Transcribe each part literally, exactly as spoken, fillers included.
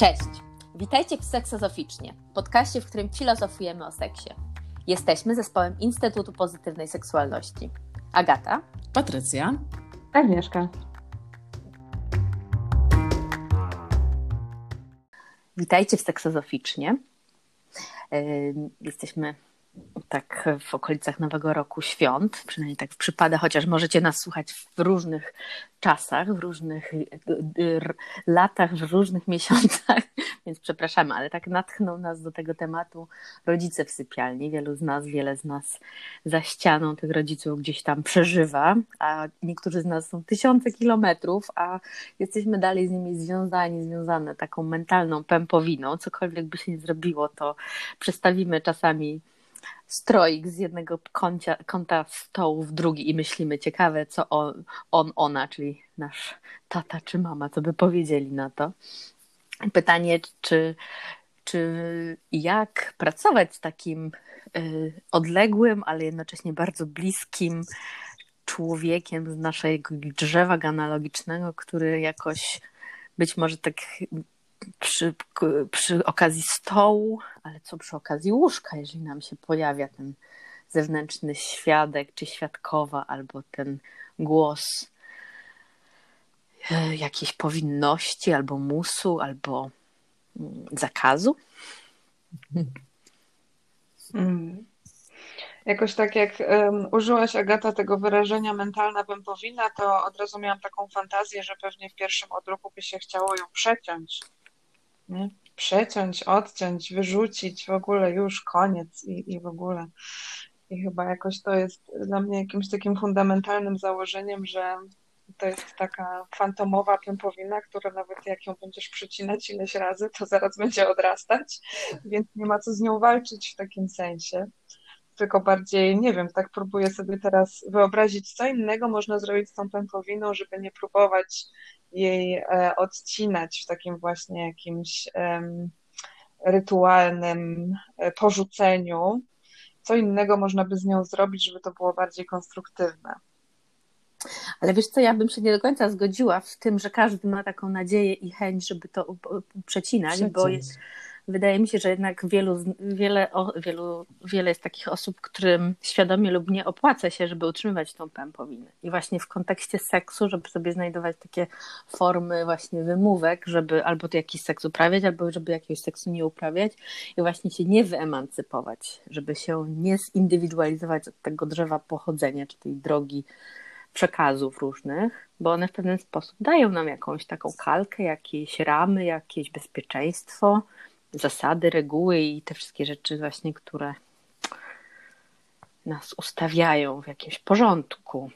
Cześć! Witajcie w Seksozoficznie, podcaście, w którym filozofujemy o seksie. Jesteśmy zespołem Instytutu Pozytywnej Seksualności. Agata, Patrycja, Agnieszka. Witajcie w Seksozoficznie. Jesteśmy tak w okolicach Nowego Roku, świąt, przynajmniej tak przypada, chociaż możecie nas słuchać w różnych czasach, w różnych latach, w różnych miesiącach, więc przepraszamy, ale tak natchnął nas do tego tematu rodzice w sypialni. Wielu z nas, wiele z nas za ścianą tych rodziców gdzieś tam przeżywa, a niektórzy z nas są tysiące kilometrów, a jesteśmy dalej z nimi związani, związane taką mentalną pępowiną. Cokolwiek by się nie zrobiło, to przestawimy czasami stroik z jednego kąta, kąta stołu w drugi i myślimy, ciekawe, co on, on, ona, czyli nasz tata czy mama, co by powiedzieli na to. Pytanie, czy, czy jak pracować z takim y, odległym, ale jednocześnie bardzo bliskim człowiekiem z naszego drzewa genealogicznego, który jakoś być może tak... Przy, przy okazji stołu, ale co przy okazji łóżka, jeżeli nam się pojawia ten zewnętrzny świadek czy świadkowa, albo ten głos jakiejś powinności, albo musu, albo zakazu? Mm. Jakoś tak jak um, użyłaś, Agata, tego wyrażenia mentalna pępowina, to od razu miałam taką fantazję, że pewnie w pierwszym odruchu by się chciało ją przeciąć. Nie? Przeciąć, odciąć, wyrzucić, w ogóle już koniec i, i w ogóle. I chyba jakoś to jest dla mnie jakimś takim fundamentalnym założeniem, że to jest taka fantomowa pępowina, która nawet jak ją będziesz przycinać ileś razy, to zaraz będzie odrastać, więc nie ma co z nią walczyć w takim sensie. Tylko bardziej, nie wiem, tak próbuję sobie teraz wyobrazić, co innego można zrobić z tą pępowiną, żeby nie próbować jej odcinać w takim właśnie jakimś um, rytualnym porzuceniu. Co innego można by z nią zrobić, żeby to było bardziej konstruktywne. Ale wiesz co, ja bym się nie do końca zgodziła w tym, że każdy ma taką nadzieję i chęć, żeby to przecinać, Przeciąć. bo jest... Wydaje mi się, że jednak wielu, wiele, wielu, wiele jest takich osób, którym świadomie lub nie opłaca się, żeby utrzymywać tą pępowinę. I właśnie w kontekście seksu, żeby sobie znajdować takie formy właśnie wymówek, żeby albo jakiś seks uprawiać, albo żeby jakiegoś seksu nie uprawiać i właśnie się nie wyemancypować, żeby się nie zindywidualizować od tego drzewa pochodzenia, czy tej drogi przekazów różnych, bo one w pewien sposób dają nam jakąś taką kalkę, jakieś ramy, jakieś bezpieczeństwo, zasady, reguły i te wszystkie rzeczy właśnie, które nas ustawiają w jakimś porządku.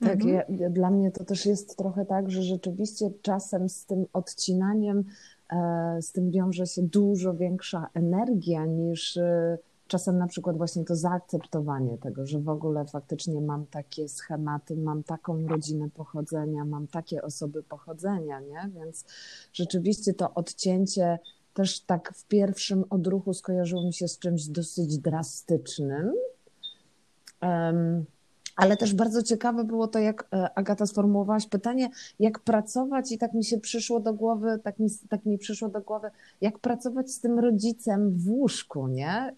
Tak, mhm. ja, ja, dla mnie to też jest trochę tak, że rzeczywiście czasem z tym odcinaniem, e, z tym wiąże się dużo większa energia niż e, czasem na przykład właśnie to zaakceptowanie tego, że w ogóle faktycznie mam takie schematy, mam taką rodzinę pochodzenia, mam takie osoby pochodzenia, nie? Więc rzeczywiście to odcięcie też tak w pierwszym odruchu skojarzyło mi się z czymś dosyć drastycznym, ale też bardzo ciekawe było to, jak Agata sformułowałaś pytanie, jak pracować i tak mi się przyszło do głowy, tak mi, tak mi przyszło do głowy, jak pracować z tym rodzicem w łóżku, nie?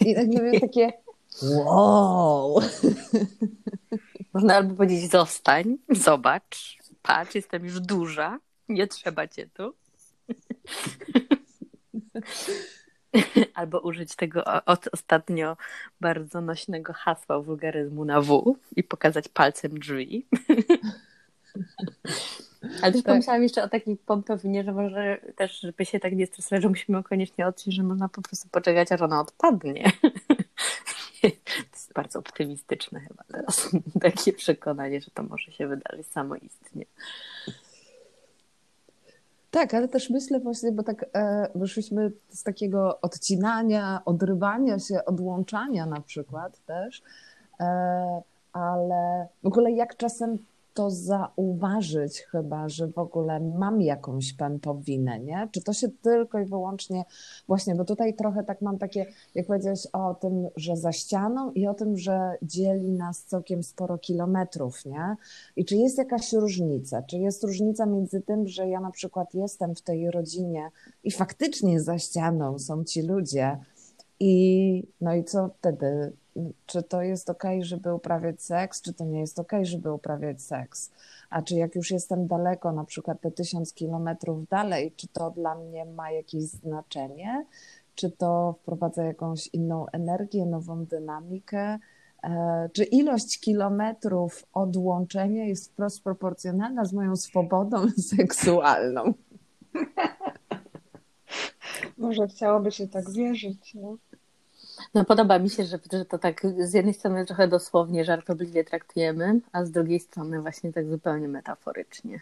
I tak mówię takie wow! Można albo powiedzieć zostań, zobacz, patrz, jestem już duża, nie trzeba cię tu. Albo użyć tego od ostatnio bardzo nośnego hasła wulgaryzmu na W i pokazać palcem drzwi. Ale też tak. Pomyślałam jeszcze o takiej pompowinie, że może też, żeby się tak nie stresować, że musimy koniecznie odciąć, że można po prostu poczekać, aż ona odpadnie. To jest bardzo optymistyczne chyba teraz. Takie przekonanie, że to może się wydarzyć samoistnie. Tak, ale też myślę właśnie, bo tak e, wyszliśmy z takiego odcinania, odrywania się, odłączania na przykład też, e, ale w ogóle jak czasem to zauważyć chyba, że w ogóle mam jakąś pępowinę, nie? Czy to się tylko i wyłącznie, właśnie, bo tutaj trochę tak mam takie, jak powiedziałeś o tym, że za ścianą i o tym, że dzieli nas całkiem sporo kilometrów, nie? I czy jest jakaś różnica? Czy jest różnica między tym, że ja na przykład jestem w tej rodzinie i faktycznie za ścianą są ci ludzie i no i co wtedy? Czy to jest okej, żeby uprawiać seks, czy to nie jest okej, żeby uprawiać seks? A czy jak już jestem daleko, na przykład te tysiąc kilometrów dalej, czy to dla mnie ma jakieś znaczenie? Czy to wprowadza jakąś inną energię, nową dynamikę? Czy ilość kilometrów odłączenia jest wprost proporcjonalna z moją swobodą seksualną? Może chciałoby się tak wierzyć, no? No podoba mi się, że, że to tak z jednej strony trochę dosłownie, żartobliwie traktujemy, a z drugiej strony właśnie tak zupełnie metaforycznie.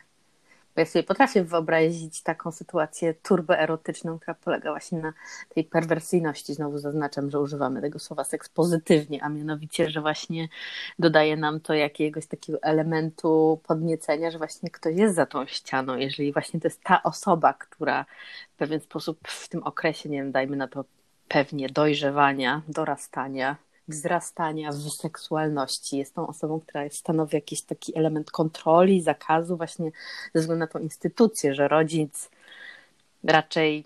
Bo ja sobie potrafię wyobrazić taką sytuację turboerotyczną, która polega właśnie na tej perwersyjności. Znowu zaznaczam, że używamy tego słowa seks pozytywnie, a mianowicie, że właśnie dodaje nam to jakiegoś takiego elementu podniecenia, że właśnie ktoś jest za tą ścianą. Jeżeli właśnie to jest ta osoba, która w pewien sposób w tym okresie, nie wiem, dajmy na to pewnie dojrzewania, dorastania, wzrastania w seksualności. Jest tą osobą, która stanowi jakiś taki element kontroli, zakazu właśnie ze względu na tą instytucję, że rodzic raczej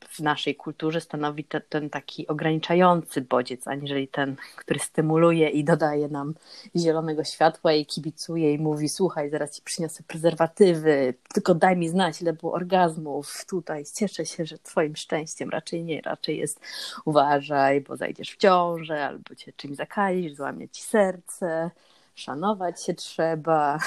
w naszej kulturze stanowi te, ten taki ograniczający bodziec, aniżeli ten, który stymuluje i dodaje nam zielonego światła i kibicuje i mówi: słuchaj, zaraz ci przyniosę prezerwatywy, tylko daj mi znać, ile było orgazmów, tutaj cieszę się, że twoim szczęściem. Raczej nie, raczej jest: uważaj, bo zajdziesz w ciążę, albo cię czymś zakalisz, złamie ci serce, szanować się trzeba.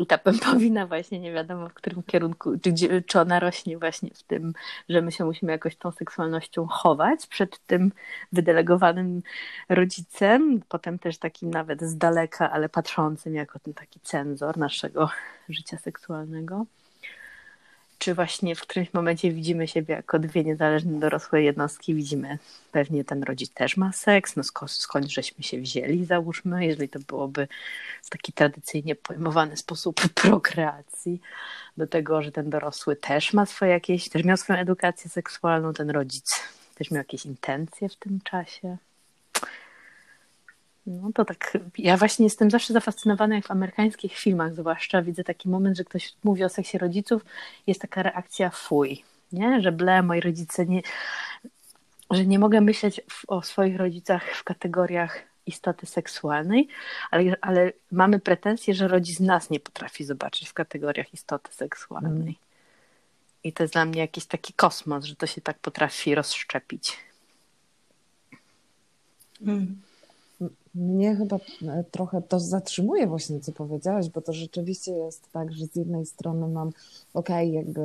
I ta pępowina właśnie nie wiadomo w którym kierunku, czy, gdzie, czy ona rośnie właśnie w tym, że my się musimy jakoś tą seksualnością chować przed tym wydelegowanym rodzicem, potem też takim nawet z daleka, ale patrzącym jako ten taki cenzor naszego życia seksualnego. Czy właśnie w którymś momencie widzimy siebie jako dwie niezależne dorosłe jednostki, widzimy pewnie ten rodzic też ma seks, no sko- skąd żeśmy się wzięli, załóżmy, jeżeli to byłoby w taki tradycyjnie pojmowany sposób prokreacji, do tego, że ten dorosły też ma swoje jakieś, też miał swoją edukację seksualną, ten rodzic też miał jakieś intencje w tym czasie. No to tak, ja właśnie jestem zawsze zafascynowana, jak w amerykańskich filmach zwłaszcza widzę taki moment, że ktoś mówi o seksie rodziców, jest taka reakcja fuj, nie? Że ble, moi rodzice, nie, że nie mogę myśleć w, o swoich rodzicach w kategoriach istoty seksualnej, ale, ale mamy pretensje, że rodzic nas nie potrafi zobaczyć w kategoriach istoty seksualnej. I to jest dla mnie jakiś taki kosmos, że to się tak potrafi rozszczepić. Mm. Mnie chyba trochę to zatrzymuje właśnie, co powiedziałaś, bo to rzeczywiście jest tak, że z jednej strony mam, okej, jakby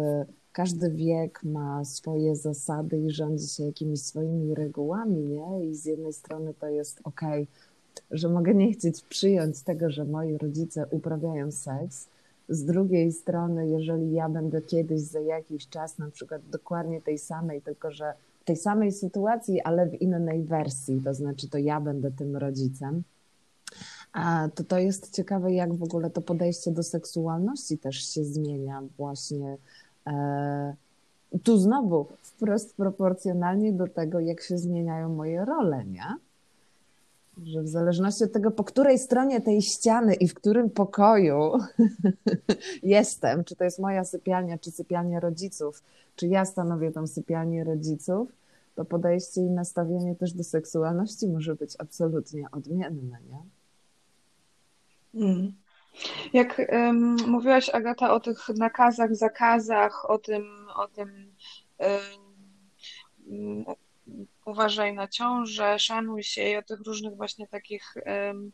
każdy wiek ma swoje zasady i rządzi się jakimiś swoimi regułami, nie? I z jednej strony to jest okej, że mogę nie chcieć przyjąć tego, że moi rodzice uprawiają seks. Z drugiej strony, jeżeli ja będę kiedyś za jakiś czas na przykład dokładnie tej samej, tylko że tej samej sytuacji, ale w innej wersji, to znaczy to ja będę tym rodzicem, a to to jest ciekawe, jak w ogóle to podejście do seksualności też się zmienia właśnie e, tu znowu wprost proporcjonalnie do tego, jak się zmieniają moje role, nie? Że w zależności od tego, po której stronie tej ściany i w którym pokoju jestem, czy to jest moja sypialnia, czy sypialnia rodziców, czy ja stanowię tą sypialnię rodziców, to podejście i nastawienie też do seksualności może być absolutnie odmienne, nie? Mm. Jak um, mówiłaś, Agata, o tych nakazach, zakazach, o tym, o tym um, uważaj na ciążę, szanuj się, i o tych różnych właśnie takich um,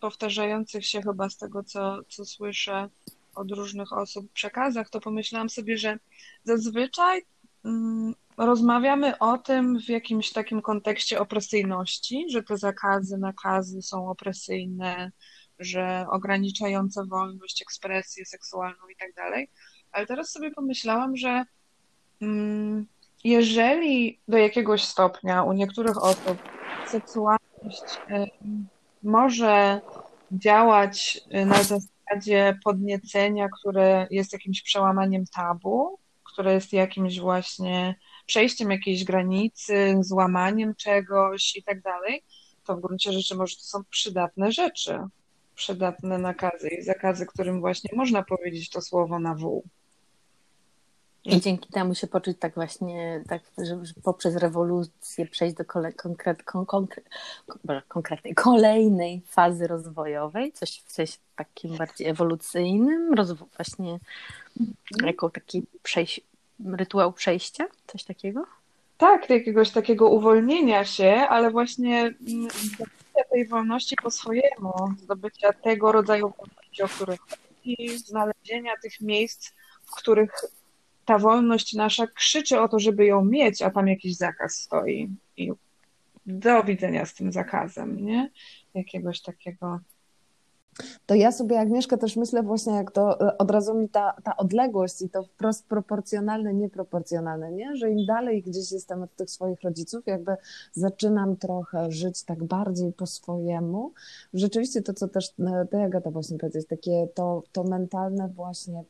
powtarzających się chyba z tego, co, co słyszę od różnych osób przekazach, to pomyślałam sobie, że zazwyczaj um, rozmawiamy o tym w jakimś takim kontekście opresyjności, że te zakazy, nakazy są opresyjne, że ograniczające wolność, ekspresję seksualną i tak dalej, ale teraz sobie pomyślałam, że um, jeżeli do jakiegoś stopnia u niektórych osób seksualność może działać na zasadzie podniecenia, które jest jakimś przełamaniem tabu, które jest jakimś właśnie przejściem jakiejś granicy, złamaniem czegoś i tak dalej, to w gruncie rzeczy może to są przydatne rzeczy, przydatne nakazy i zakazy, którym właśnie można powiedzieć to słowo na W. I dzięki temu się poczuć tak właśnie, tak, żeby poprzez rewolucję przejść do kole, konkret, kon, konkre, konkretnej, kolejnej fazy rozwojowej, coś w sensie takim bardziej ewolucyjnym, rozwo- właśnie jako taki przejś- rytuał przejścia, coś takiego? Tak, jakiegoś takiego uwolnienia się, ale właśnie zdobycia tej wolności po swojemu, zdobycia tego rodzaju wolności, o których chodzi, znalezienia tych miejsc, w których ta wolność nasza krzyczy o to, żeby ją mieć, a tam jakiś zakaz stoi. I do widzenia z tym zakazem, nie? Jakiegoś takiego... To ja sobie, Agnieszka, też myślę właśnie, jak to od razu mi ta, ta odległość i to wprost proporcjonalne, nieproporcjonalne, nie? Że im dalej gdzieś jestem od tych swoich rodziców, jakby zaczynam trochę żyć tak bardziej po swojemu. Rzeczywiście to, co też ty, Agata, właśnie powiedziałaś, takie to, to mentalne właśnie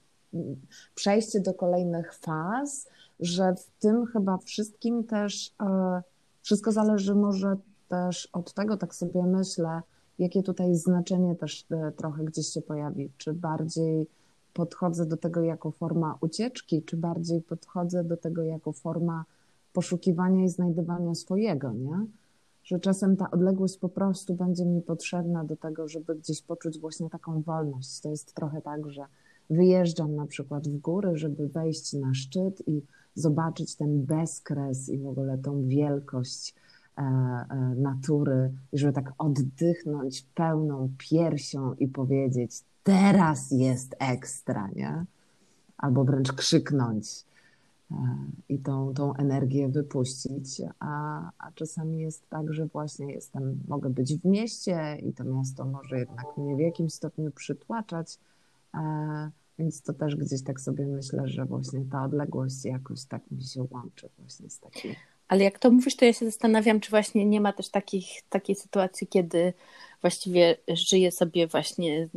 przejście do kolejnych faz, że w tym chyba wszystkim też wszystko zależy może też od tego, tak sobie myślę, jakie tutaj znaczenie też trochę gdzieś się pojawi, czy bardziej podchodzę do tego jako forma ucieczki, czy bardziej podchodzę do tego jako forma poszukiwania i znajdywania swojego, nie? Że czasem ta odległość po prostu będzie mi potrzebna do tego, żeby gdzieś poczuć właśnie taką wolność. To jest trochę tak, że wyjeżdżam na przykład w góry, żeby wejść na szczyt i zobaczyć ten bezkres i w ogóle tą wielkość natury i żeby tak oddychnąć pełną piersią i powiedzieć: teraz jest ekstra, nie? Albo wręcz krzyknąć i tą, tą energię wypuścić, a, a czasami jest tak, że właśnie jestem, mogę być w mieście i to miasto może jednak mnie w jakimś stopniu przytłaczać, więc to też gdzieś tak sobie myślę, że właśnie ta odległość jakoś tak mi się łączy właśnie z takim. Ale jak to mówisz, to ja się zastanawiam, czy właśnie nie ma też takich, takiej sytuacji, kiedy właściwie żyję sobie właśnie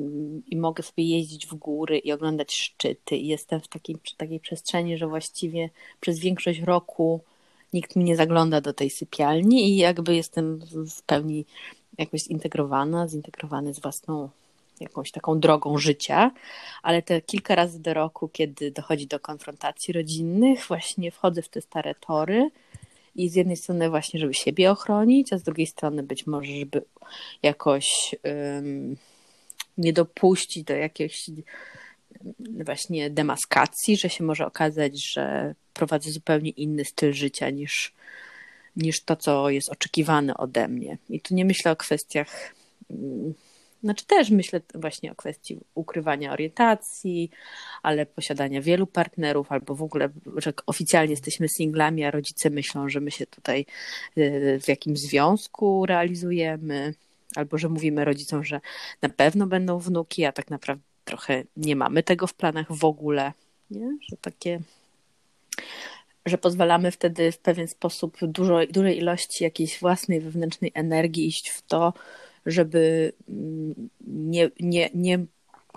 i mogę sobie jeździć w góry i oglądać szczyty i jestem w takiej, takiej przestrzeni, że właściwie przez większość roku nikt mi nie zagląda do tej sypialni i jakby jestem w pełni jakoś zintegrowana, zintegrowany z własną jakąś taką drogą życia, ale te kilka razy do roku, kiedy dochodzi do konfrontacji rodzinnych, właśnie wchodzę w te stare tory i z jednej strony właśnie, żeby siebie ochronić, a z drugiej strony być może, żeby jakoś um, nie dopuścić do jakiejś właśnie demaskacji, że się może okazać, że prowadzę zupełnie inny styl życia niż, niż to, co jest oczekiwane ode mnie. I tu nie myślę o kwestiach... Znaczy też myślę właśnie o kwestii ukrywania orientacji, ale posiadania wielu partnerów albo w ogóle, że oficjalnie jesteśmy singlami, a rodzice myślą, że my się tutaj w jakimś związku realizujemy albo że mówimy rodzicom, że na pewno będą wnuki, a tak naprawdę trochę nie mamy tego w planach w ogóle, nie? Że takie... że pozwalamy wtedy w pewien sposób dużo, dużej ilości jakiejś własnej wewnętrznej energii iść w to, żeby nie, nie, nie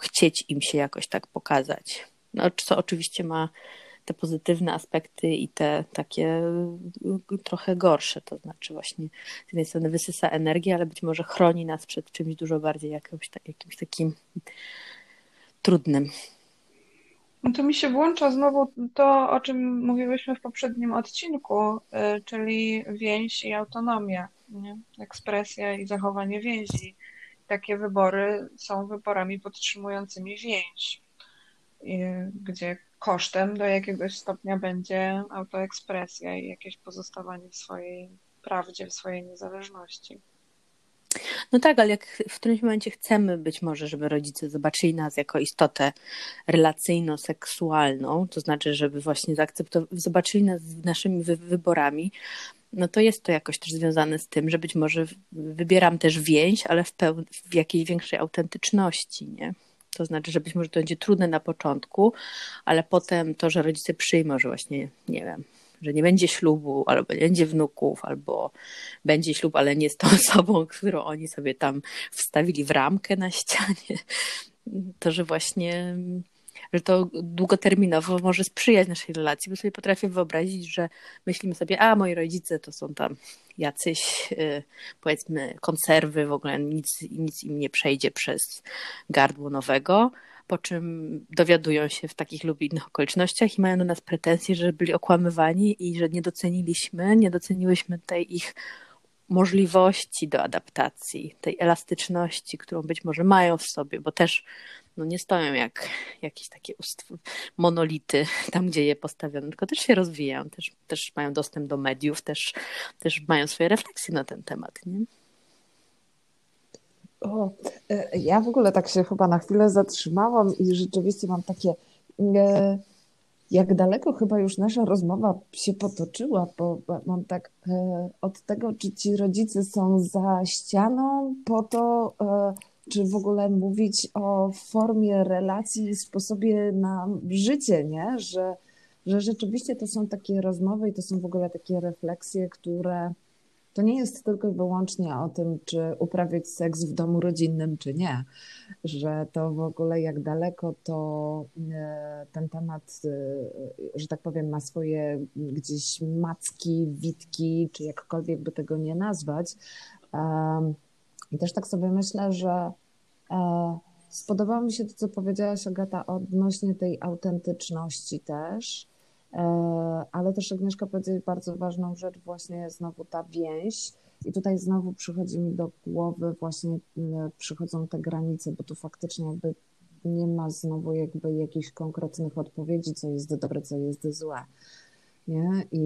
chcieć im się jakoś tak pokazać. No, co oczywiście ma te pozytywne aspekty i te takie trochę gorsze, to znaczy właśnie z jednej strony wysysa energię, ale być może chroni nas przed czymś dużo bardziej jakimś, jakimś takim trudnym. No to mi się włącza znowu to, o czym mówiłyśmy w poprzednim odcinku, czyli więź i autonomia, nie? Ekspresja i zachowanie więzi. Takie wybory są wyborami podtrzymującymi więź, gdzie kosztem do jakiegoś stopnia będzie autoekspresja i jakieś pozostawanie w swojej prawdzie, w swojej niezależności. No tak, ale jak w którymś momencie chcemy być może, żeby rodzice zobaczyli nas jako istotę relacyjno-seksualną, to znaczy, żeby właśnie zaakceptowali, zobaczyli nas z naszymi wy- wyborami, no to jest to jakoś też związane z tym, że być może wybieram też więź, ale w, peł- w jakiejś większej autentyczności, nie? To znaczy, że być może to będzie trudne na początku, ale potem to, że rodzice przyjmą, że właśnie, nie wiem, że nie będzie ślubu, albo będzie wnuków, albo będzie ślub, ale nie z tą osobą, którą oni sobie tam wstawili w ramkę na ścianie, to że właśnie, że to długoterminowo może sprzyjać naszej relacji, bo sobie potrafię wyobrazić, że myślimy sobie, a moi rodzice to są tam jacyś, powiedzmy, konserwy, w ogóle nic, nic im nie przejdzie przez gardło nowego, po czym dowiadują się w takich lub innych okolicznościach i mają do nas pretensje, że byli okłamywani i że nie doceniliśmy, nie doceniłyśmy tej ich możliwości do adaptacji, tej elastyczności, którą być może mają w sobie, bo też no, nie stoją jak jakieś takie ustw- monolity tam, gdzie je postawiono, tylko też się rozwijają, też, też mają dostęp do mediów, też, też mają swoje refleksje na ten temat, nie? O, ja w ogóle tak się chyba na chwilę zatrzymałam i rzeczywiście mam takie, jak daleko chyba już nasza rozmowa się potoczyła, bo mam tak od tego, czy ci rodzice są za ścianą po to, czy w ogóle mówić o formie relacji i sposobie na życie, nie? Że, że rzeczywiście to są takie rozmowy i to są w ogóle takie refleksje, które... To nie jest tylko i wyłącznie o tym, czy uprawiać seks w domu rodzinnym, czy nie. Że to w ogóle jak daleko to ten temat, że tak powiem, ma swoje gdzieś macki, witki, czy jakkolwiek by tego nie nazwać. I też tak sobie myślę, że spodobało mi się to, co powiedziałaś, Agata, odnośnie tej autentyczności też. Ale też Agnieszka powiedziała bardzo ważną rzecz, właśnie znowu ta więź i tutaj znowu przychodzi mi do głowy, właśnie przychodzą te granice, bo tu faktycznie jakby nie ma znowu jakby jakichś konkretnych odpowiedzi, co jest dobre, co jest złe, nie? I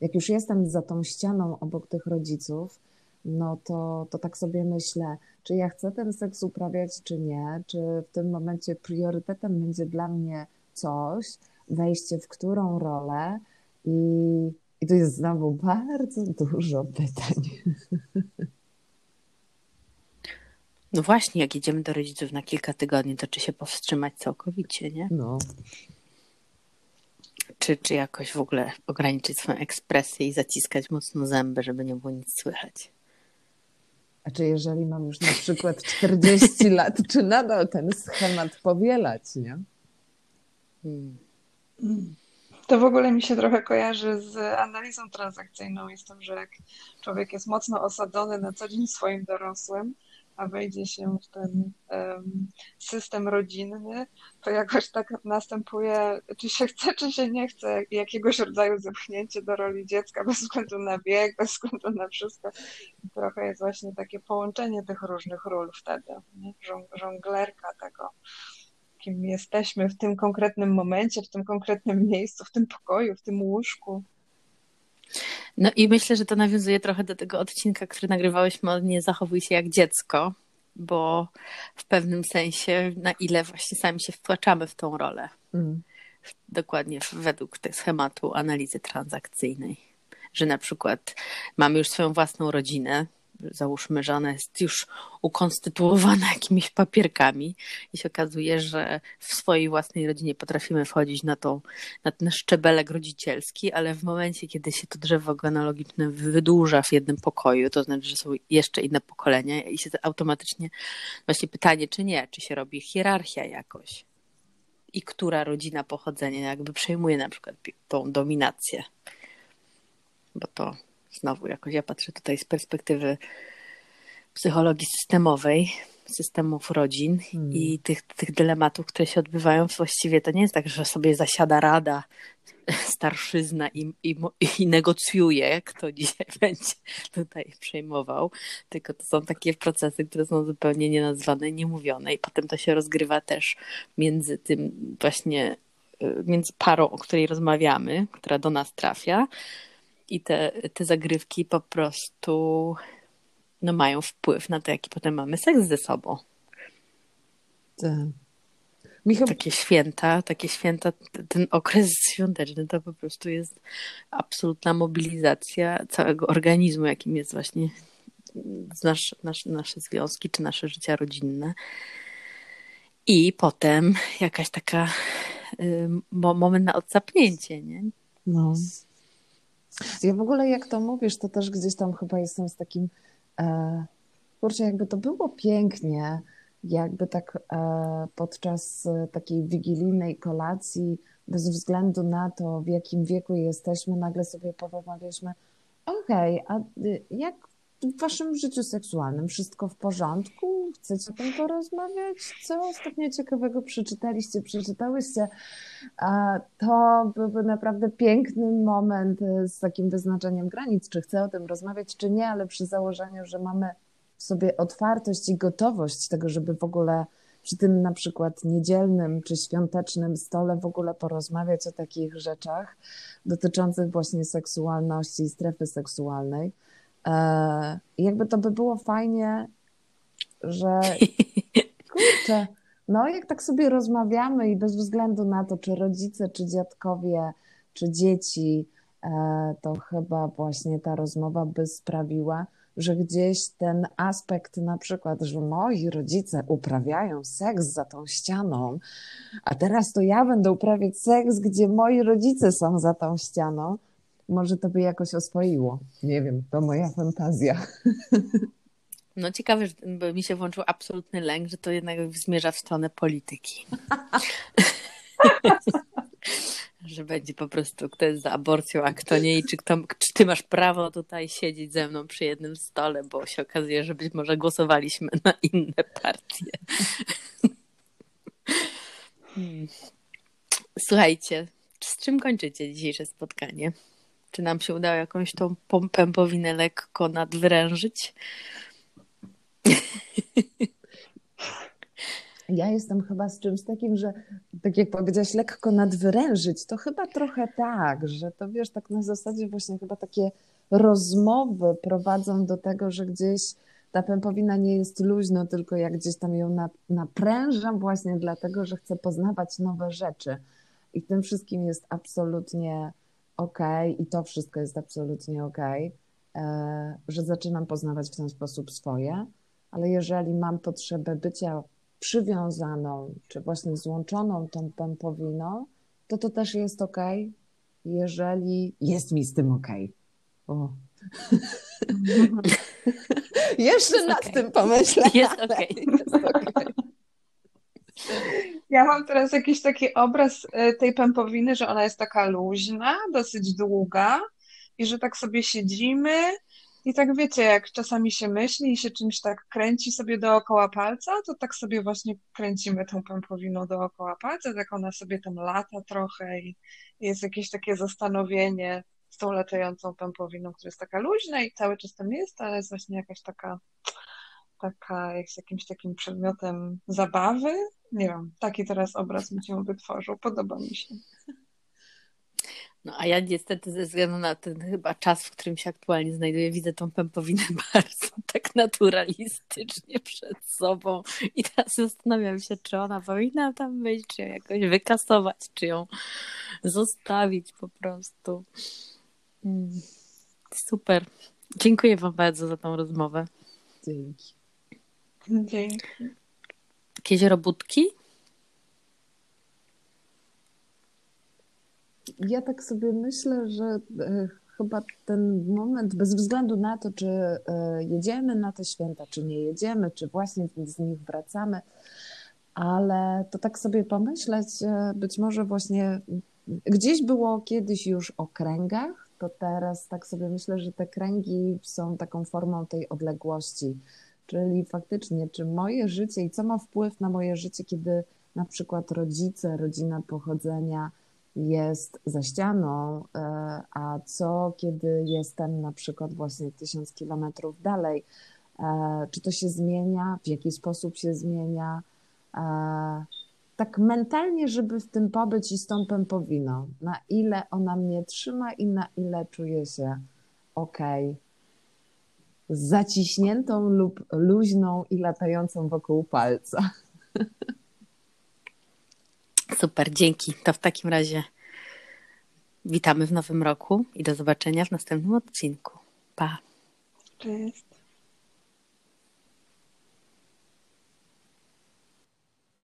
jak już jestem za tą ścianą obok tych rodziców, no to, to tak sobie myślę, czy ja chcę ten seks uprawiać, czy nie, czy w tym momencie priorytetem będzie dla mnie coś, wejście w którą rolę i, i tu jest znowu bardzo dużo pytań. No właśnie, jak jedziemy do rodziców na kilka tygodni, to czy się powstrzymać całkowicie, nie? No. Czy, czy jakoś w ogóle ograniczyć swoją ekspresję i zaciskać mocno zęby, żeby nie było nic słychać? A czy jeżeli mam już na przykład czterdzieści lat, czy nadal ten schemat powielać, nie? Hmm. To w ogóle mi się trochę kojarzy z analizą transakcyjną i z tym, że jak człowiek jest mocno osadzony na co dzień swoim dorosłym, a wejdzie się w ten um, system rodzinny, to jakoś tak następuje, czy się chce, czy się nie chce, jakiegoś rodzaju zepchnięcie do roli dziecka bez względu na wiek, bez względu na wszystko. I trochę jest właśnie takie połączenie tych różnych ról wtedy, nie? Żonglerka tego, kim jesteśmy w tym konkretnym momencie, w tym konkretnym miejscu, w tym pokoju, w tym łóżku. No i myślę, że to nawiązuje trochę do tego odcinka, który nagrywałyśmy o nie zachowuj się jak dziecko, bo w pewnym sensie na ile właśnie sami się wtłaczamy w tą rolę. Mm. Dokładnie według tego schematu analizy transakcyjnej. Że na przykład mamy już swoją własną rodzinę, załóżmy, że ona jest już ukonstytuowana jakimiś papierkami i się okazuje, że w swojej własnej rodzinie potrafimy wchodzić na, tą, na ten szczebelek rodzicielski, ale w momencie, kiedy się to drzewo genealogiczne wydłuża w jednym pokoju, to znaczy, że są jeszcze inne pokolenia i się automatycznie właśnie pytanie, czy nie, czy się robi hierarchia jakoś i która rodzina pochodzenia jakby przejmuje na przykład tą dominację, bo to znowu jakoś ja patrzę tutaj z perspektywy psychologii systemowej, systemów rodzin hmm. i tych, tych dylematów, które się odbywają. Właściwie to nie jest tak, że sobie zasiada rada starszyzna i, i, i negocjuje, kto dzisiaj będzie tutaj przejmował, tylko to są takie procesy, które są zupełnie nienazwane, niemówione i potem to się rozgrywa też między tym właśnie, między parą, o której rozmawiamy, która do nas trafia. I te, te zagrywki po prostu no, mają wpływ na to, jaki potem mamy seks ze sobą. Tak. Michał... Takie święta, takie święta, ten okres świąteczny to po prostu jest absolutna mobilizacja całego organizmu, jakim jest właśnie nasz, nasz, nasze związki czy nasze życia rodzinne. I potem jakaś taka y, moment na odsapnięcie, nie? No. Ja w ogóle jak to mówisz, to też gdzieś tam chyba jestem z takim e, kurczę, jakby to było pięknie, jakby tak e, podczas takiej wigilijnej kolacji, bez względu na to, w jakim wieku jesteśmy, nagle sobie porozmawialiśmy, okej, okay, a jak w waszym życiu seksualnym? Wszystko w porządku? Chcecie o tym porozmawiać? Co ostatnio ciekawego przeczytaliście, przeczytałyście? To byłby naprawdę piękny moment z takim wyznaczeniem granic, czy chcę o tym rozmawiać, czy nie, ale przy założeniu, że mamy w sobie otwartość i gotowość tego, żeby w ogóle przy tym na przykład niedzielnym czy świątecznym stole w ogóle porozmawiać o takich rzeczach dotyczących właśnie seksualności, strefy seksualnej. I jakby to by było fajnie, że kurczę, no jak tak sobie rozmawiamy i bez względu na to, czy rodzice, czy dziadkowie, czy dzieci, to chyba właśnie ta rozmowa by sprawiła, że gdzieś ten aspekt na przykład, że moi rodzice uprawiają seks za tą ścianą, a teraz to ja będę uprawiać seks, gdzie moi rodzice są za tą ścianą, może to by jakoś oswoiło. Nie wiem, to moja fantazja. No ciekawe, bo mi się włączył absolutny lęk, że to jednak zmierza w stronę polityki. Że będzie po prostu, kto jest za aborcją, a kto nie i czy, kto, czy ty masz prawo tutaj siedzieć ze mną przy jednym stole, bo się okazuje, że być może głosowaliśmy na inne partie. Hmm. Słuchajcie, z czym kończycie dzisiejsze spotkanie? Czy nam się udało jakąś tą pępowinę lekko nadwyrężyć? Ja jestem chyba z czymś takim, że tak jak powiedziałaś, lekko nadwyrężyć, to chyba trochę tak, że to wiesz, tak na zasadzie właśnie chyba takie rozmowy prowadzą do tego, że gdzieś ta pępowina nie jest luźno, tylko ja gdzieś tam ją naprężam właśnie dlatego, że chcę poznawać nowe rzeczy. I tym wszystkim jest absolutnie okej okay, i to wszystko jest absolutnie okej, okay, że zaczynam poznawać w ten sposób swoje, ale jeżeli mam potrzebę bycia przywiązaną, czy właśnie złączoną tą pępowiną, to to też jest okej, okay, jeżeli jest mi z tym okej. Okay. Jeszcze nad okay. tym pomyślę. Jest okej. Okay. Ja mam teraz jakiś taki obraz tej pępowiny, że ona jest taka luźna, dosyć długa i że tak sobie siedzimy i tak wiecie, jak czasami się myśli i się czymś tak kręci sobie dookoła palca, to tak sobie właśnie kręcimy tą pępowiną dookoła palca, tak ona sobie tam lata trochę i jest jakieś takie zastanowienie z tą latającą pępowiną, która jest taka luźna i cały czas tam jest, ale jest właśnie jakaś taka taka jest jakimś takim przedmiotem zabawy. Nie wiem, taki teraz obraz mi się wytworzył. Podoba mi się. No a ja niestety ze względu na ten chyba czas, w którym się aktualnie znajduję, widzę tą pępowinę bardzo tak naturalistycznie przed sobą i teraz zastanawiam się, czy ona powinna tam być, czy ją jakoś wykasować, czy ją zostawić po prostu. Super. Dziękuję wam bardzo za tą rozmowę. Dzięki. Dzięki. Jakieś robótki? Ja tak sobie myślę, że chyba ten moment, bez względu na to, czy jedziemy na te święta, czy nie jedziemy, czy właśnie z nich wracamy, ale to tak sobie pomyśleć, być może właśnie gdzieś było kiedyś już o kręgach, to teraz tak sobie myślę, że te kręgi są taką formą tej odległości, czyli faktycznie, czy moje życie i co ma wpływ na moje życie, kiedy na przykład rodzice, rodzina pochodzenia jest za ścianą, a co kiedy jestem na przykład właśnie tysiąc kilometrów dalej, czy to się zmienia, w jaki sposób się zmienia, tak mentalnie, żeby w tym pobyć i z tą pępowiną, na ile ona mnie trzyma i na ile czuję się okej, z zaciśniętą lub luźną i latającą wokół palca. Super, dzięki. To w takim razie witamy w nowym roku i do zobaczenia w następnym odcinku. Pa! Cześć!